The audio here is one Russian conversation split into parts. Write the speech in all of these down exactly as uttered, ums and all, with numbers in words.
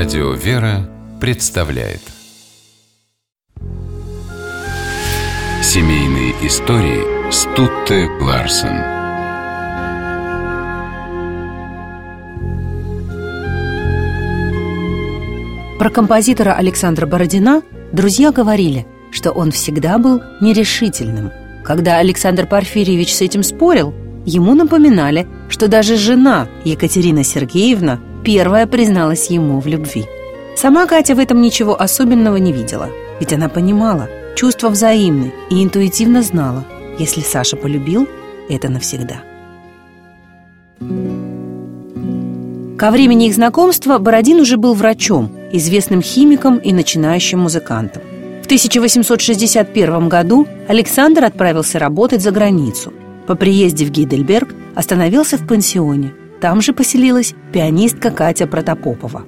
Радио «Вера» представляет. Семейные истории Стутте Ларсен. Про композитора Александра Бородина друзья говорили, что он всегда был нерешительным. Когда Александр Порфирьевич с этим спорил, ему напоминали, что даже жена Екатерина Сергеевна Первая призналась ему в любви. Сама Катя в этом ничего особенного не видела, ведь она понимала, чувства взаимны и интуитивно знала, если Саша полюбил, это навсегда. Ко времени их знакомства Бородин уже был врачом, известным химиком и начинающим музыкантом. В тысяча восемьсот шестьдесят первом году Александр отправился работать за границу. По приезде в Гейдельберг остановился в пансионе. Там же поселилась пианистка Катя Протопопова.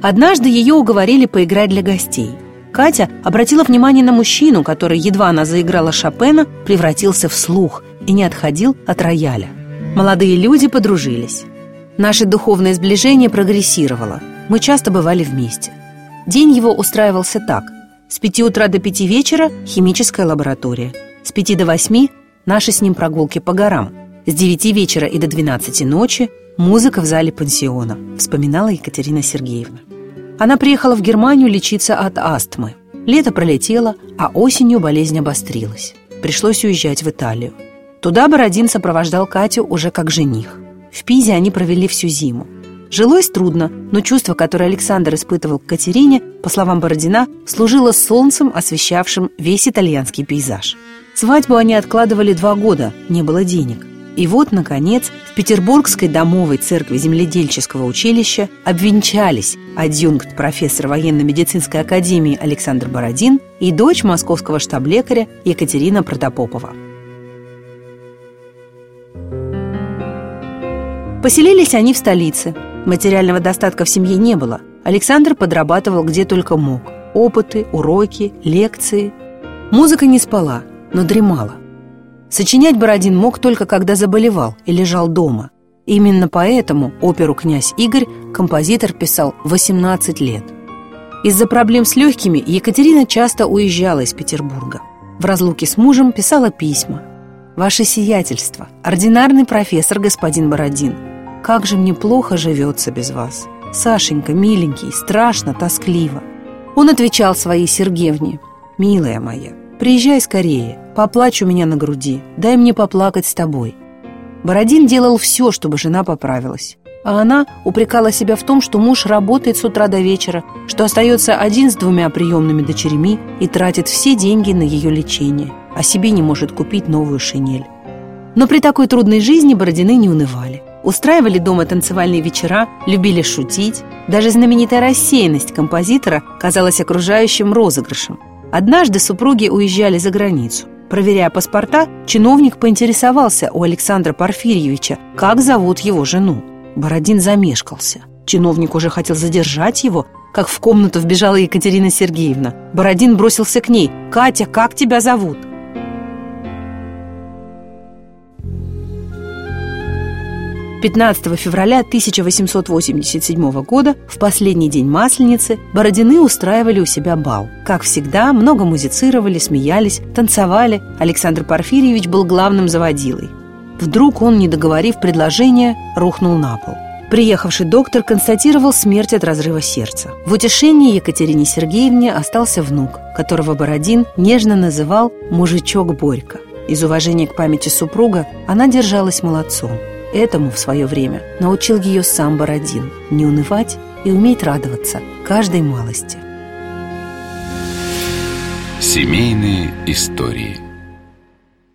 Однажды ее уговорили поиграть для гостей. Катя обратила внимание на мужчину, который, едва она заиграла Шопена, превратился в слух и не отходил от рояля. Молодые люди подружились. Наше духовное сближение прогрессировало. Мы часто бывали вместе. День его устраивался так. С пяти утра до пяти вечера – химическая лаборатория. С пяти до восьми – наши с ним прогулки по горам. С девяти вечера и до двенадцати ночи – музыка в зале пансиона, вспоминала Екатерина Сергеевна. Она приехала в Германию лечиться от астмы. Лето пролетело, а осенью болезнь обострилась. Пришлось уезжать в Италию. Туда Бородин сопровождал Катю уже как жених. В Пизе они провели всю зиму. Жилось трудно, но чувство, которое Александр испытывал к Катерине, по словам Бородина, служило солнцем, освещавшим весь итальянский пейзаж. Свадьбу они откладывали два года, не было денег. И вот, наконец, в Петербургской домовой церкви земледельческого училища обвенчались адъюнкт профессора военно-медицинской академии Александр Бородин и дочь московского штаб-лекаря Екатерина Протопопова. Поселились они в столице. Материального достатка в семье не было. Александр подрабатывал где только мог. Опыты, уроки, лекции. Музыка не спала, но дремала. Сочинять Бородин мог только когда заболевал и лежал дома. Именно поэтому оперу «Князь Игорь» композитор писал восемнадцать лет. Из-за проблем с легкими Екатерина часто уезжала из Петербурга. В разлуке с мужем писала письма. «Ваше сиятельство, ординарный профессор господин Бородин, как же мне плохо живется без вас. Сашенька, миленький, страшно, тоскливо». Он отвечал своей Сергеевне: «Милая моя, приезжай скорее, поплачь у меня на груди, дай мне поплакать с тобой». Бородин делал все, чтобы жена поправилась. А она упрекала себя в том, что муж работает с утра до вечера, что остается один с двумя приемными дочерьми и тратит все деньги на ее лечение, а себе не может купить новую шинель. Но при такой трудной жизни Бородины не унывали. Устраивали дома танцевальные вечера, любили шутить. Даже знаменитая рассеянность композитора казалась окружающим розыгрышем. Однажды супруги уезжали за границу. Проверяя паспорта, чиновник поинтересовался у Александра Порфирьевича, как зовут его жену. Бородин замешкался. Чиновник уже хотел задержать его, как в комнату вбежала Екатерина Сергеевна. Бородин бросился к ней. «Катя, как тебя зовут?» пятнадцатого февраля тысяча восемьсот восемьдесят седьмого года, в последний день Масленицы, Бородины устраивали у себя бал. Как всегда, много музицировали, смеялись, танцевали. Александр Порфирьевич был главным заводилой. Вдруг он, не договорив предложение, рухнул на пол. Приехавший доктор констатировал смерть от разрыва сердца. В утешении Екатерине Сергеевне остался внук, которого Бородин нежно называл «мужичок Борька». Из уважения к памяти супруга она держалась молодцом. Этому в свое время научил ее сам Бородин – не унывать и уметь радоваться каждой малости. Семейные истории.